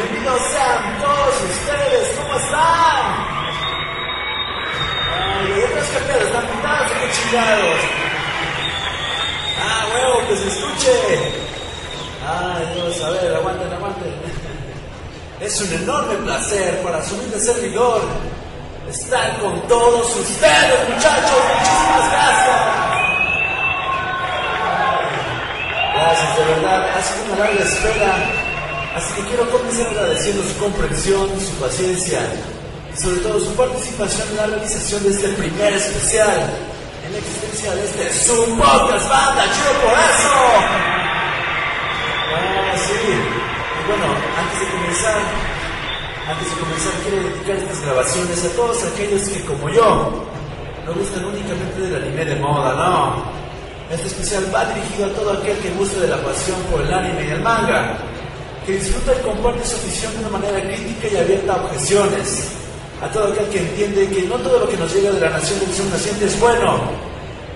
Bienvenidos sean todos ustedes, ¿cómo están? Ay, otras carteras están pintadas, qué chingados. Ah, huevo, que se escuche. Ah, entonces, a ver, aguanten, aguanten. Es un enorme placer para subir de servidor estar con todos ustedes, muchachos, muchísimas gracias. Gracias, de verdad, ha sido una larga espera, así que quiero comenzar agradeciendo su comprensión, su paciencia y sobre todo su participación en la realización de este primer especial en la existencia de este Zoom Podcast Banda, chido por eso. Ah, sí, y bueno, antes de comenzar quiero dedicar estas grabaciones a todos aquellos que como yo no gustan únicamente del anime de moda, ¿no? Este especial va dirigido a todo aquel que gusta de la pasión por el anime y el manga, que disfruta y comparte su afición de una manera crítica y abierta a objeciones, a todo aquel que entiende que no todo lo que nos llega de la nación del sur naciente es bueno,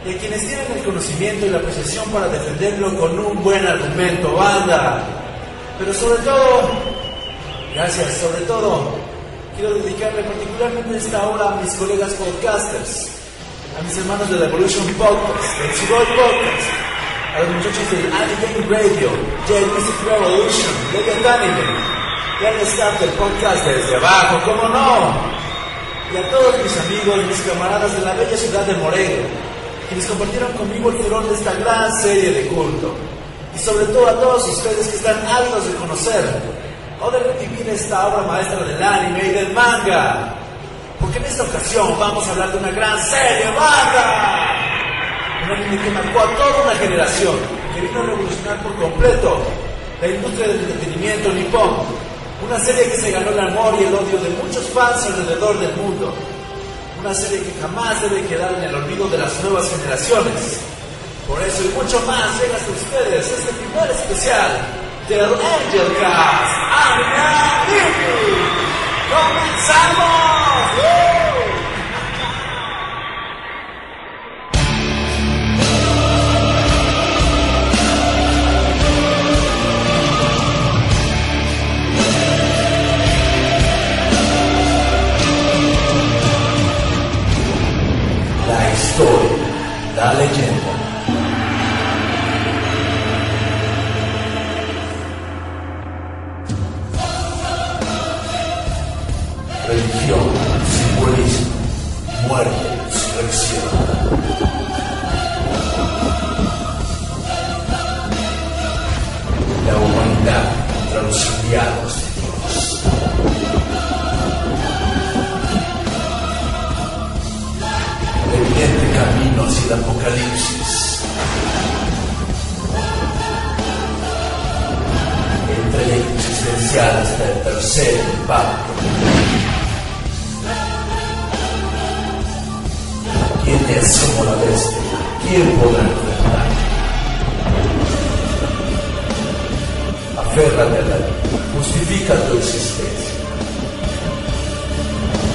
y a quienes tienen el conocimiento y la apreciación para defenderlo con un buen argumento, banda. Pero sobre todo, gracias, sobre todo, quiero dedicarle particularmente esta hora a mis colegas podcasters, a mis hermanos de la Evolution Podcast, del Segundo Podcast, a los muchachos del Anime Radio, J. Music Revolution, Legend Anime, y al staff del podcast desde abajo, ¿cómo no? Y a todos mis amigos y mis camaradas de la bella ciudad de Morelia, quienes compartieron conmigo el tirón de esta gran serie de culto. Y sobre todo a todos ustedes que están ávidos de conocer o de revivir esta obra maestra del anime y del manga. Porque en esta ocasión vamos a hablar de una gran serie, banda. Un anime que marcó a toda una generación, que vino a revolucionar por completo la industria del entretenimiento nipón. Una serie que se ganó el amor y el odio de muchos fans alrededor del mundo. Una serie que jamás debe quedar en el olvido de las nuevas generaciones. Por eso y mucho más llega hasta ustedes este primer especial del Angelcast. ¡Anime! ¡Comenzamos! La historia, la leyenda. Religión, simbolismo, muerte, resurrección. La humanidad contra los enviados de Dios. El evidente camino hacia el apocalipsis. Entre la existencial hasta el tercer impacto. ¿Quién es como la bestia? ¿Quién podrá enfrentar? Aférrate a la vida, justifica tu existencia.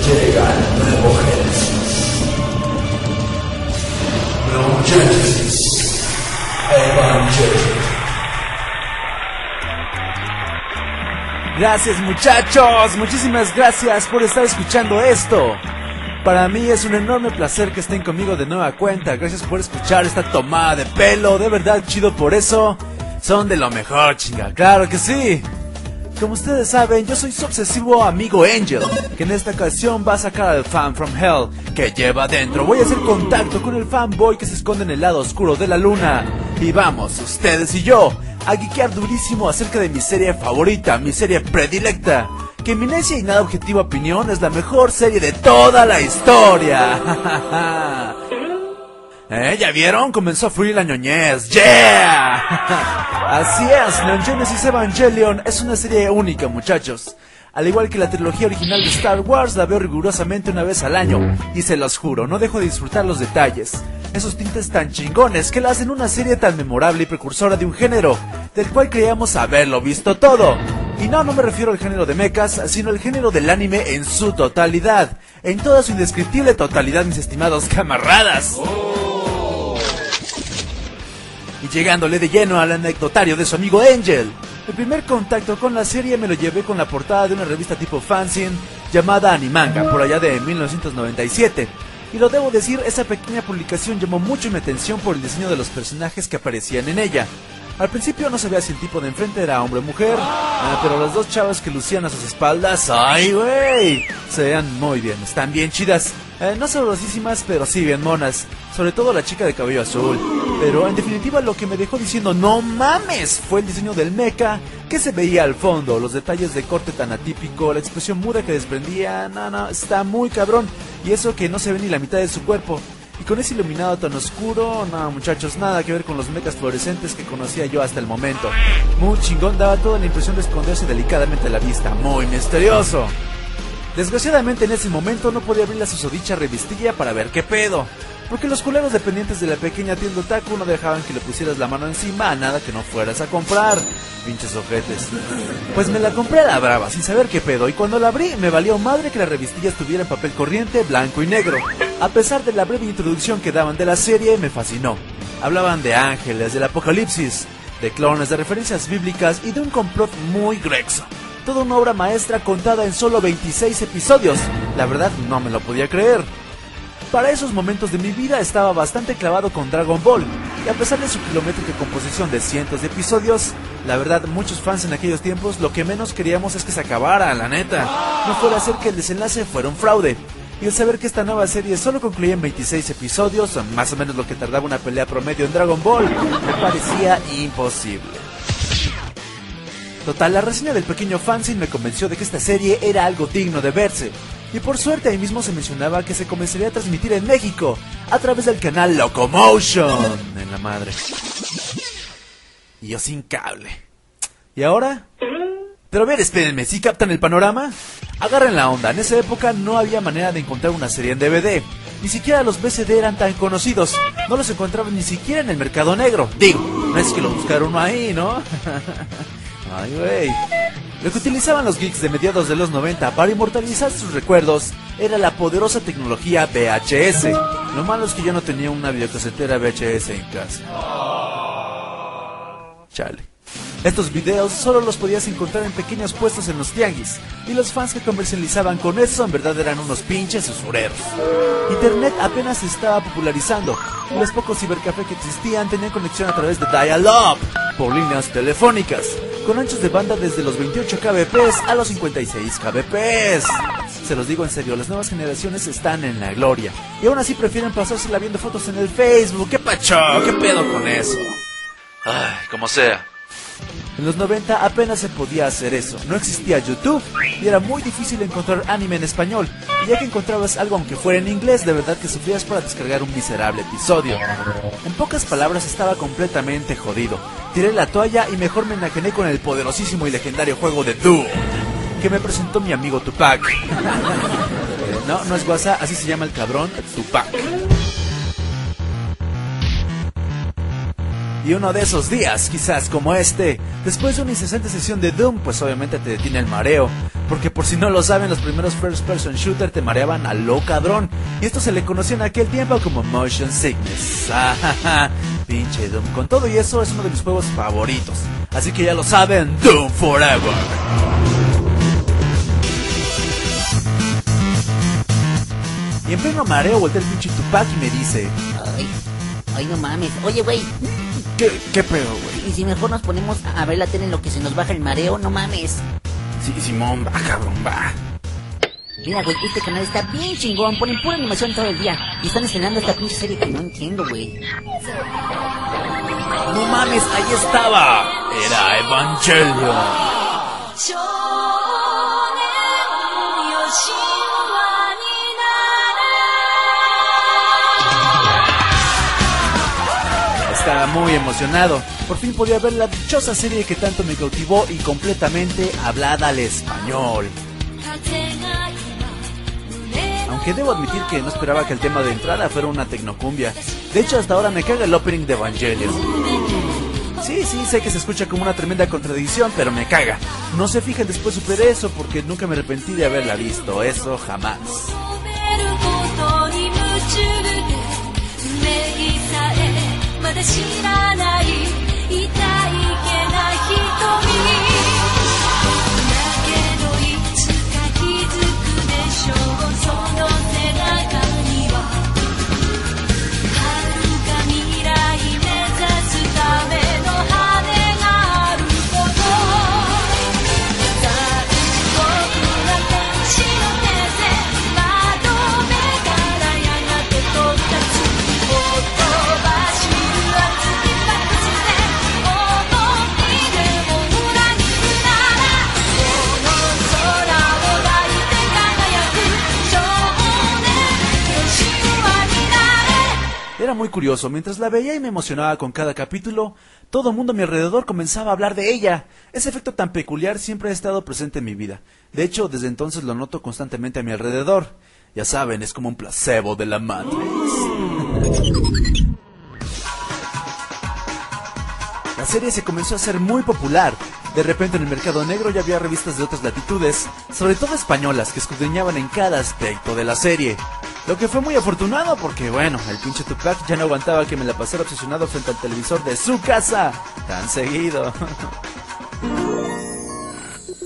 Llega el nuevo Génesis. Neon Genesis Evangelion. Gracias, muchachos, muchísimas gracias por estar escuchando esto. Para mí es un enorme placer que estén conmigo de nueva cuenta. Gracias por escuchar esta tomada de pelo. De verdad, chido por eso. Son de lo mejor, chinga. ¡Claro que sí! Como ustedes saben, yo soy su obsesivo amigo Angel, que en esta ocasión va a sacar al fan from hell que lleva adentro. Voy a hacer contacto con el fanboy que se esconde en el lado oscuro de la luna. Y vamos, ustedes y yo, a geekear durísimo acerca de mi serie favorita, mi serie predilecta, que en mi necia y nada objetiva opinión es la mejor serie de toda la historia. ¿Ya vieron? Comenzó a fluir la ñoñez. ¡Yeah! Así es, Neon Genesis Evangelion es una serie única, muchachos. Al igual que la trilogía original de Star Wars, la veo rigurosamente una vez al año. Y se los juro, no dejo de disfrutar los detalles, esos tintes tan chingones que la hacen una serie tan memorable y precursora de un género del cual creíamos haberlo visto todo. Y no me refiero al género de mechas, sino al género del anime en su totalidad, en toda su indescriptible totalidad, mis estimados camaradas. Y llegándole de lleno al anecdotario de su amigo Angel, El primer contacto con la serie me lo llevé con la portada de una revista tipo fanzine llamada Animanga, por allá de 1997. Y lo debo decir, esa pequeña publicación llamó mucho mi atención por el diseño de los personajes que aparecían en ella. Al principio no sabía si el tipo de enfrente era hombre o mujer, pero las dos chavas que lucían a sus espaldas, ¡ay güey!, se vean muy bien, están bien chidas. No sabrosísimas, pero sí bien monas, sobre todo la chica de cabello azul. Pero en definitiva lo que me dejó diciendo ¡no mames!, fue el diseño del mecha que se veía al fondo, los detalles de corte tan atípico, la expresión muda que desprendía, no, está muy cabrón, y eso que no se ve ni la mitad de su cuerpo. Y con ese iluminado tan oscuro, no muchachos, nada que ver con los mechas fluorescentes que conocía yo hasta el momento. Muy chingón, daba toda la impresión de esconderse delicadamente a la vista, muy misterioso. Desgraciadamente en ese momento no podía abrir la susodicha revistilla para ver qué pedo, porque los culeros dependientes de la pequeña tienda otaku no dejaban que le pusieras la mano encima a nada que no fueras a comprar, pinches ojetes. Pues me la compré a la brava, sin saber qué pedo, y cuando la abrí me valió madre que la revistilla estuviera en papel corriente, blanco y negro. A pesar de la breve introducción que daban de la serie, me fascinó. Hablaban de ángeles, del apocalipsis, de clones, de referencias bíblicas y de un complot muy grueso. Toda una obra maestra contada en solo 26 episodios. La verdad no me lo podía creer. Para esos momentos de mi vida estaba bastante clavado con Dragon Ball, y a pesar de su kilométrica composición de cientos de episodios, la verdad muchos fans en aquellos tiempos lo que menos queríamos es que se acabara, la neta. No fuera a ser que el desenlace fuera un fraude, y el saber que esta nueva serie solo concluía en 26 episodios, más o menos lo que tardaba una pelea promedio en Dragon Ball, me parecía imposible. Total, la reseña del pequeño fanzine me convenció de que esta serie era algo digno de verse, y por suerte ahí mismo se mencionaba que se comenzaría a transmitir en México a través del canal Locomotion. En la madre. Y yo sin cable. ¿Y ahora? Pero a ver, espérenme, ¿sí captan el panorama? Agarren la onda, en esa época no había manera de encontrar una serie en DVD. Ni siquiera los VCD eran tan conocidos, no los encontraban ni siquiera en el mercado negro. Digo, no es que lo buscaron ahí, ¿no? Ay, güey. Lo que utilizaban los geeks de mediados de los 90 para inmortalizar sus recuerdos era la poderosa tecnología VHS. Lo malo es que yo no tenía una videocasetera VHS en casa. Chale. Estos videos solo los podías encontrar en pequeños puestos en los tianguis, y los fans que comercializaban con eso en verdad eran unos pinches usureros. Internet apenas se estaba popularizando, y los pocos cibercafés que existían tenían conexión a través de dial-up, por líneas telefónicas, con anchos de banda desde los 28 kbps a los 56 kbps. Se los digo en serio, las nuevas generaciones están en la gloria, y aún así prefieren pasársela viendo fotos en el Facebook. ¿Qué pacho? ¿Qué pedo con eso? Ay, como sea. En los 90 apenas se podía hacer eso, no existía YouTube y era muy difícil encontrar anime en español, y ya que encontrabas algo aunque fuera en inglés, de verdad que sufrías para descargar un miserable episodio. En pocas palabras, estaba completamente jodido, tiré la toalla y mejor me enajené con el poderosísimo y legendario juego de Doom, que me presentó mi amigo Tupac. No, no es guasa, así se llama el cabrón, Tupac. Y uno de esos días, quizás como este, después de una incesante sesión de Doom, pues obviamente te detiene el mareo, porque por si no lo saben, los primeros first person shooter te mareaban a lo cadrón, y esto se le conocía en aquel tiempo como motion sickness. Pinche Doom, con todo y eso es uno de mis juegos favoritos, así que ya lo saben, Doom Forever. Y en pleno mareo voltea el pinche Tupac y me dice: Ay no mames, oye güey, ¿Qué pedo, güey? Y si mejor nos ponemos a ver la tele en lo que se nos baja el mareo, no mames. Sí, Simón, va, cabrón, va. Mira, güey, este canal está bien chingón, ponen pura animación todo el día. Y están estrenando esta pinche serie que no entiendo, güey. No mames, ahí estaba. Era Evangelion. Estaba muy emocionado, por fin podía ver la dichosa serie que tanto me cautivó y completamente hablada al español. Aunque debo admitir que no esperaba que el tema de entrada fuera una tecnocumbia. De hecho, hasta ahora me caga el opening de Evangelion. Sí, sé que se escucha como una tremenda contradicción, pero me caga. No se fijen, después superé eso porque nunca me arrepentí de haberla visto, eso jamás. Era muy curioso, mientras la veía y me emocionaba con cada capítulo, todo mundo a mi alrededor comenzaba a hablar de ella. Ese efecto tan peculiar siempre ha estado presente en mi vida. De hecho, desde entonces lo noto constantemente a mi alrededor. Ya saben, es como un placebo de la Matrix. La serie se comenzó a hacer muy popular. De repente en el mercado negro ya había revistas de otras latitudes, sobre todo españolas, que escudriñaban en cada aspecto de la serie. Lo que fue muy afortunado porque, bueno, el pinche Tupac ya no aguantaba que me la pasara obsesionado frente al televisor de su casa tan seguido.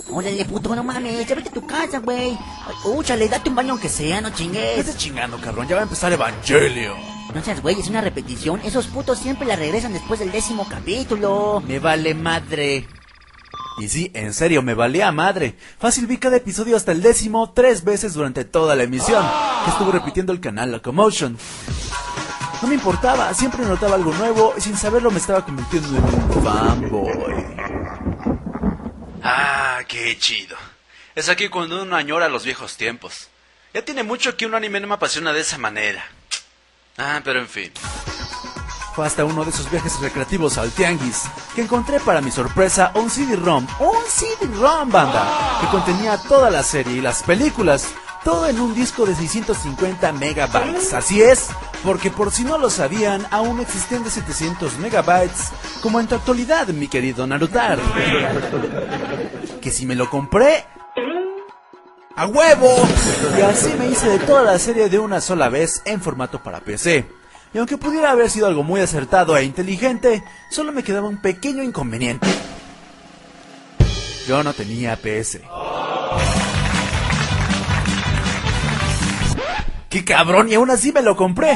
Órale, puto, no mames, ya vete a tu casa, güey. Úchale, date un baño aunque sea, no chingues. ¿Qué estás chingando, cabrón? Ya va a empezar Evangelion. No seas güey, es una repetición. Esos putos siempre la regresan después del 10º capítulo. Me vale madre. Y sí, en serio, me valía madre. Fácil vi cada episodio hasta el 10º 3 veces durante toda la emisión, que estuvo repitiendo el canal Locomotion. No me importaba, siempre notaba algo nuevo y sin saberlo me estaba convirtiendo en un fanboy. Ah, qué chido. Es aquí cuando uno añora los viejos tiempos. Ya tiene mucho que un anime no me apasiona de esa manera. Ah, pero en fin. Fue hasta uno de esos viajes recreativos al tianguis que encontré para mi sorpresa un CD-ROM, banda, que contenía toda la serie y las películas, todo en un disco de 650 megabytes. Así es, porque por si no lo sabían, aún existen de 700 megabytes, como en tu actualidad, mi querido Narutar. Que si me lo compré... ¡A huevo! Y así me hice de toda la serie de una sola vez en formato para PC. Y aunque pudiera haber sido algo muy acertado e inteligente, solo me quedaba un pequeño inconveniente. Yo no tenía PS. ¡Qué cabrón! Y aún así me lo compré.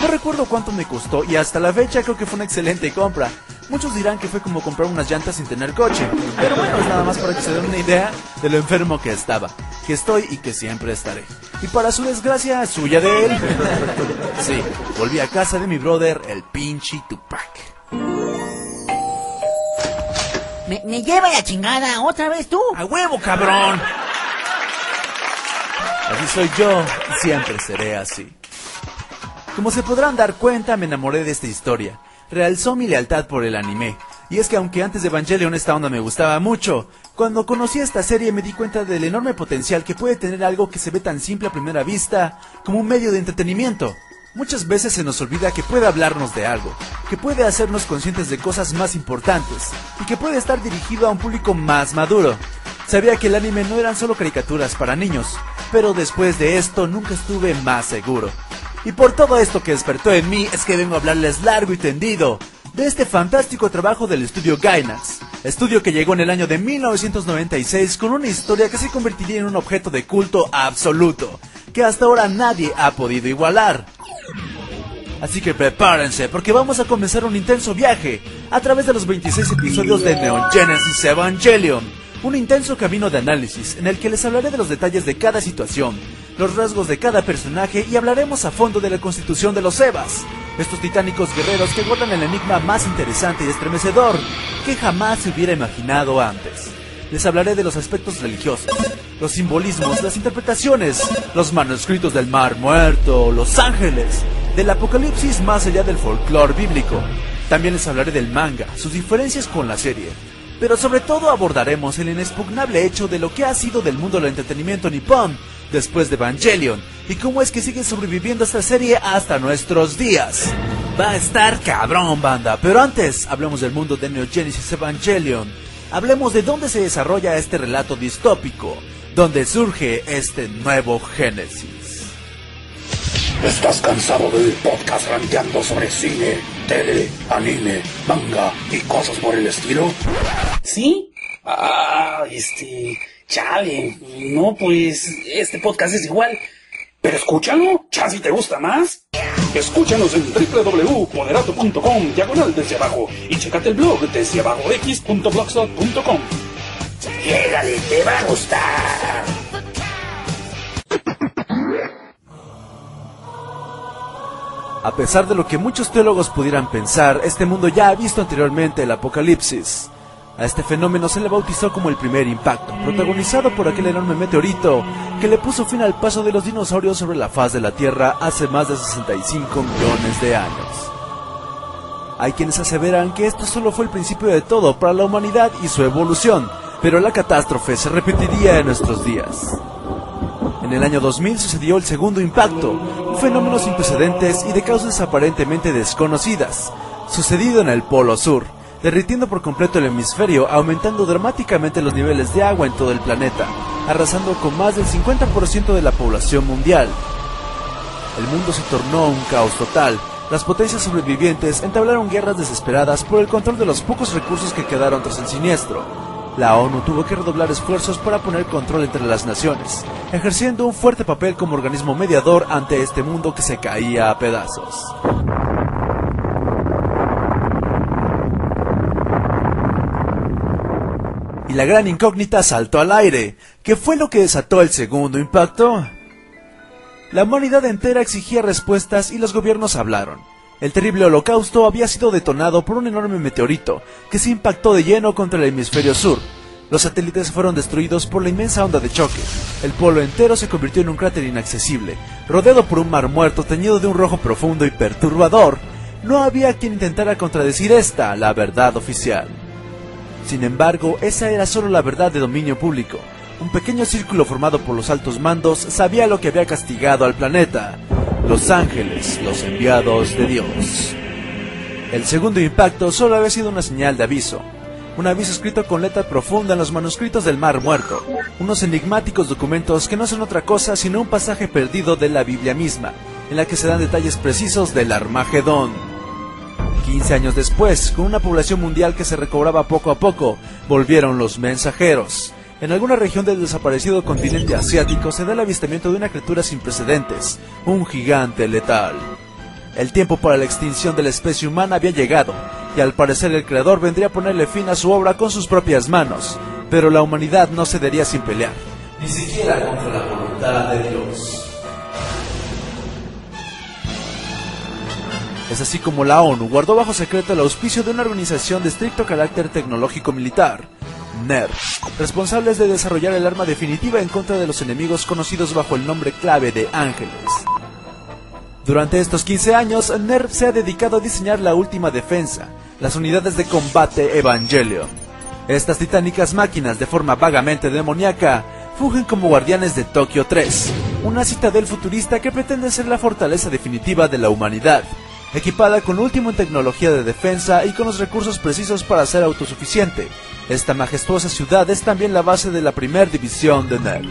No recuerdo cuánto me costó y hasta la fecha creo que fue una excelente compra. Muchos dirán que fue como comprar unas llantas sin tener coche, pero bueno, es nada más para que se den una idea de lo enfermo que estaba, que estoy y que siempre estaré. Y para su desgracia, suya de él. Sí, volví a casa de mi brother, el pinche Tupac. Me lleva la chingada, ¿otra vez tú? ¡A huevo, cabrón! Así soy yo, y siempre seré así. Como se podrán dar cuenta, me enamoré de esta historia. Realzó mi lealtad por el anime. Y es que aunque antes de Evangelion esta onda me gustaba mucho, cuando conocí esta serie me di cuenta del enorme potencial que puede tener algo que se ve tan simple a primera vista como un medio de entretenimiento. Muchas veces se nos olvida que puede hablarnos de algo, que puede hacernos conscientes de cosas más importantes y que puede estar dirigido a un público más maduro. Sabía que el anime no eran solo caricaturas para niños, pero después de esto nunca estuve más seguro. Y por todo esto que despertó en mí es que vengo a hablarles largo y tendido de este fantástico trabajo del estudio Gainax, estudio que llegó en el año de 1996 con una historia que se convertiría en un objeto de culto absoluto, que hasta ahora nadie ha podido igualar. Así que prepárense porque vamos a comenzar un intenso viaje a través de los 26 episodios de Neon Genesis Evangelion, un intenso camino de análisis en el que les hablaré de los detalles de cada situación, los rasgos de cada personaje y hablaremos a fondo de la constitución de los Evas, estos titánicos guerreros que guardan el enigma más interesante y estremecedor que jamás se hubiera imaginado antes. Les hablaré de los aspectos religiosos, los simbolismos, las interpretaciones, los manuscritos del Mar Muerto, los ángeles, del apocalipsis más allá del folclore bíblico. También les hablaré del manga, sus diferencias con la serie, pero sobre todo abordaremos el inexpugnable hecho de lo que ha sido del mundo del entretenimiento nipón después de Evangelion, y cómo es que sigue sobreviviendo esta serie hasta nuestros días. Va a estar cabrón, banda, pero antes hablemos del mundo de Neon Genesis Evangelion. Hablemos de dónde se desarrolla este relato distópico, donde surge este nuevo génesis. ¿Estás cansado del podcast ranteando sobre cine, tele, anime, manga y cosas por el estilo? ¿Sí? Chale, no, pues este podcast es igual. Pero escúchalo, chance te gusta más. Escúchanos en www.poderato.com/desde abajo y checate el blog desdeabajox.blogspot.com. Llégale, te va a gustar. A pesar de lo que muchos teólogos pudieran pensar, este mundo ya ha visto anteriormente el apocalipsis. A este fenómeno se le bautizó como el primer impacto, protagonizado por aquel enorme meteorito que le puso fin al paso de los dinosaurios sobre la faz de la Tierra hace más de 65 millones de años. Hay quienes aseveran que esto solo fue el principio de todo para la humanidad y su evolución, pero la catástrofe se repetiría en nuestros días. En el año 2000 sucedió el segundo impacto, un fenómeno sin precedentes y de causas aparentemente desconocidas, sucedido en el Polo Sur, derritiendo por completo el hemisferio, aumentando dramáticamente los niveles de agua en todo el planeta, arrasando con más del 50% de la población mundial. El mundo se tornó un caos total. Las potencias sobrevivientes entablaron guerras desesperadas por el control de los pocos recursos que quedaron tras el siniestro. La ONU tuvo que redoblar esfuerzos para poner control entre las naciones, ejerciendo un fuerte papel como organismo mediador ante este mundo que se caía a pedazos. Y la gran incógnita saltó al aire. ¿Qué fue lo que desató el segundo impacto? La humanidad entera exigía respuestas y los gobiernos hablaron. El terrible holocausto había sido detonado por un enorme meteorito que se impactó de lleno contra el hemisferio sur. Los satélites fueron destruidos por la inmensa onda de choque. El polo entero se convirtió en un cráter inaccesible, rodeado por un mar muerto teñido de un rojo profundo y perturbador. No había quien intentara contradecir esta, la verdad oficial. Sin embargo, esa era solo la verdad de dominio público. Un pequeño círculo formado por los altos mandos sabía lo que había castigado al planeta. Los ángeles, los enviados de Dios. El segundo impacto solo había sido una señal de aviso. Un aviso escrito con letra profunda en los manuscritos del Mar Muerto. Unos enigmáticos documentos que no son otra cosa sino un pasaje perdido de la Biblia misma, en la que se dan detalles precisos del Armagedón. 15 años después, con una población mundial que se recobraba poco a poco, volvieron los mensajeros. En alguna región del desaparecido continente asiático se da el avistamiento de una criatura sin precedentes, un gigante letal. El tiempo para la extinción de la especie humana había llegado, y al parecer el creador vendría a ponerle fin a su obra con sus propias manos, pero la humanidad no cedería sin pelear, ni siquiera contra la voluntad de Dios. Es así como la ONU guardó bajo secreto el auspicio de una organización de estricto carácter tecnológico-militar, NERV, responsables de desarrollar el arma definitiva en contra de los enemigos conocidos bajo el nombre clave de Ángeles. Durante estos 15 años, NERV se ha dedicado a diseñar la última defensa, las unidades de combate Evangelion. Estas titánicas máquinas de forma vagamente demoníaca fungen como guardianes de Tokio 3, una citadel futurista que pretende ser la fortaleza definitiva de la humanidad, equipada con lo último en tecnología de defensa y con los recursos precisos para ser autosuficiente. Esta majestuosa ciudad es también la base de la primera división de NERV.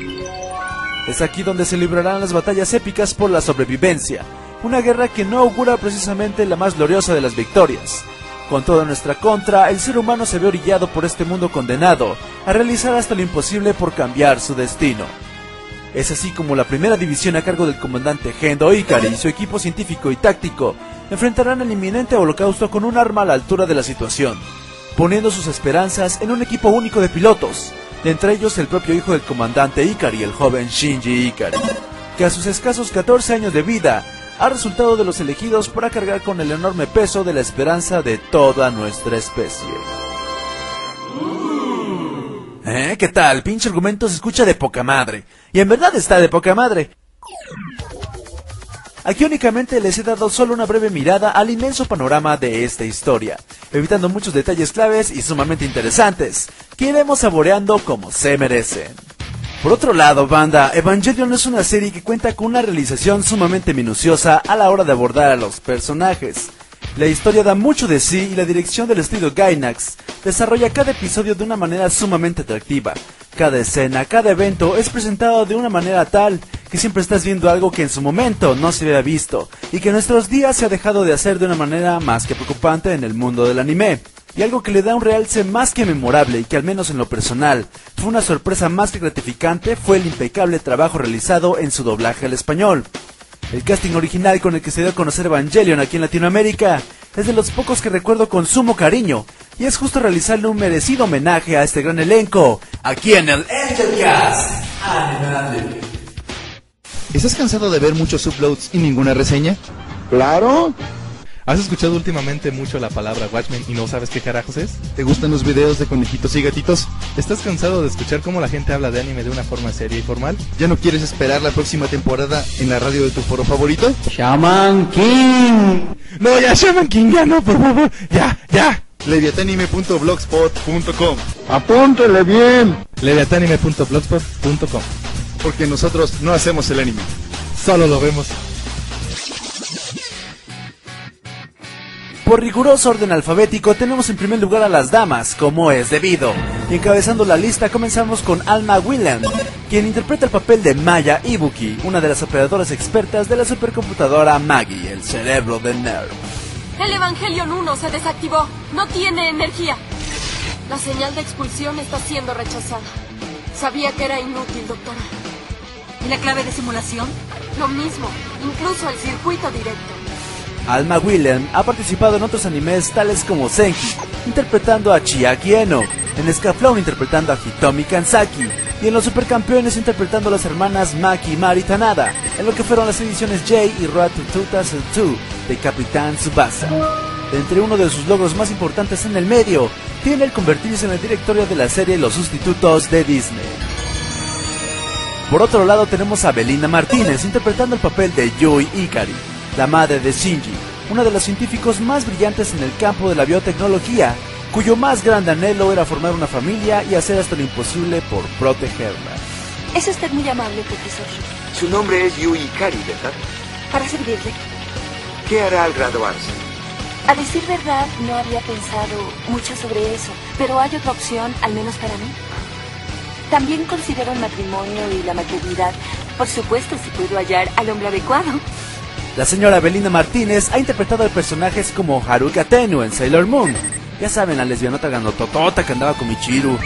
Es aquí donde se librarán las batallas épicas por la sobrevivencia, una guerra que no augura precisamente la más gloriosa de las victorias. Con toda nuestra contra, el ser humano se ve orillado por este mundo condenado a realizar hasta lo imposible por cambiar su destino. Es así como la primera división a cargo del comandante Gendo Ikari y su equipo científico y táctico enfrentarán el inminente holocausto con un arma a la altura de la situación, poniendo sus esperanzas en un equipo único de pilotos, de entre ellos el propio hijo del comandante Ikari, el joven Shinji Ikari, que a sus escasos 14 años de vida ha resultado de los elegidos para cargar con el enorme peso de la esperanza de toda nuestra especie. ¿Qué tal? Pinche argumento se escucha de poca madre. Y en verdad está de poca madre. Aquí únicamente les he dado solo una breve mirada al inmenso panorama de esta historia, evitando muchos detalles claves y sumamente interesantes, que iremos saboreando como se merecen. Por otro lado, banda, Evangelion es una serie que cuenta con una realización sumamente minuciosa a la hora de abordar a los personajes. La historia da mucho de sí y la dirección del estudio Gainax desarrolla cada episodio de una manera sumamente atractiva. Cada escena, cada evento es presentado de una manera tal que siempre estás viendo algo que en su momento no se había visto y que en nuestros días se ha dejado de hacer de una manera más que preocupante en el mundo del anime, y algo que le da un realce más que memorable y que al menos en lo personal fue una sorpresa más que gratificante fue el impecable trabajo realizado en su doblaje al español. El casting original con el que se dio a conocer Evangelion aquí en Latinoamérica es de los pocos que recuerdo con sumo cariño, y es justo realizarle un merecido homenaje a este gran elenco aquí en el Angelcast. ¿Estás cansado de ver muchos uploads y ninguna reseña? ¡Claro! ¿Has escuchado últimamente mucho la palabra Watchmen y no sabes qué carajos es? ¿Te gustan los videos de conejitos y gatitos? ¿Estás cansado de escuchar cómo la gente habla de anime de una forma seria y formal? ¿Ya no quieres esperar la próxima temporada en la radio de tu foro favorito? ¡Shaman King! No, ya Shaman King, ya no, por favor, ya. Leviatanime.blogspot.com. ¡Apúntale bien! Leviatanime.blogspot.com. Porque nosotros no hacemos el anime, solo lo vemos. Por riguroso orden alfabético tenemos en primer lugar a las damas, como es debido. Y encabezando la lista comenzamos con Alma Williams, quien interpreta el papel de Maya Ibuki, una de las operadoras expertas de la supercomputadora Magi, el cerebro de NERV. El Evangelion 1 se desactivó, no tiene energía. La señal de expulsión está siendo rechazada. Sabía que era inútil, doctora. ¿Y la clave de simulación? Lo mismo, incluso el circuito directo. Alma William ha participado en otros animes tales como Senki, interpretando a Chiaki Eno, en Scaflón interpretando a Hitomi Kansaki, y en los Supercampeones interpretando a las hermanas Maki y Mari Tanada, en lo que fueron las ediciones J y Road to 2002 de Capitán Tsubasa. Entre uno de sus logros más importantes en el medio, tiene el convertirse en el directorio de la serie Los Sustitutos de Disney. Por otro lado tenemos a Belina Martínez interpretando el papel de Yui Ikari, la madre de Shinji, una de los científicos más brillantes en el campo de la biotecnología, cuyo más grande anhelo era formar una familia y hacer hasta lo imposible por protegerla. Es usted muy amable, profesor. Su nombre es Yui Ikari, ¿verdad? Para servirle. ¿Qué hará al graduarse? A decir verdad, no había pensado mucho sobre eso, pero hay otra opción, al menos para mí. También considero el matrimonio y la maternidad, por supuesto, si puedo hallar al hombre adecuado. La señora Belina Martínez ha interpretado a personajes como Haruka Tenno en Sailor Moon. Ya saben, la lesbianota gandototota que andaba con Michiru.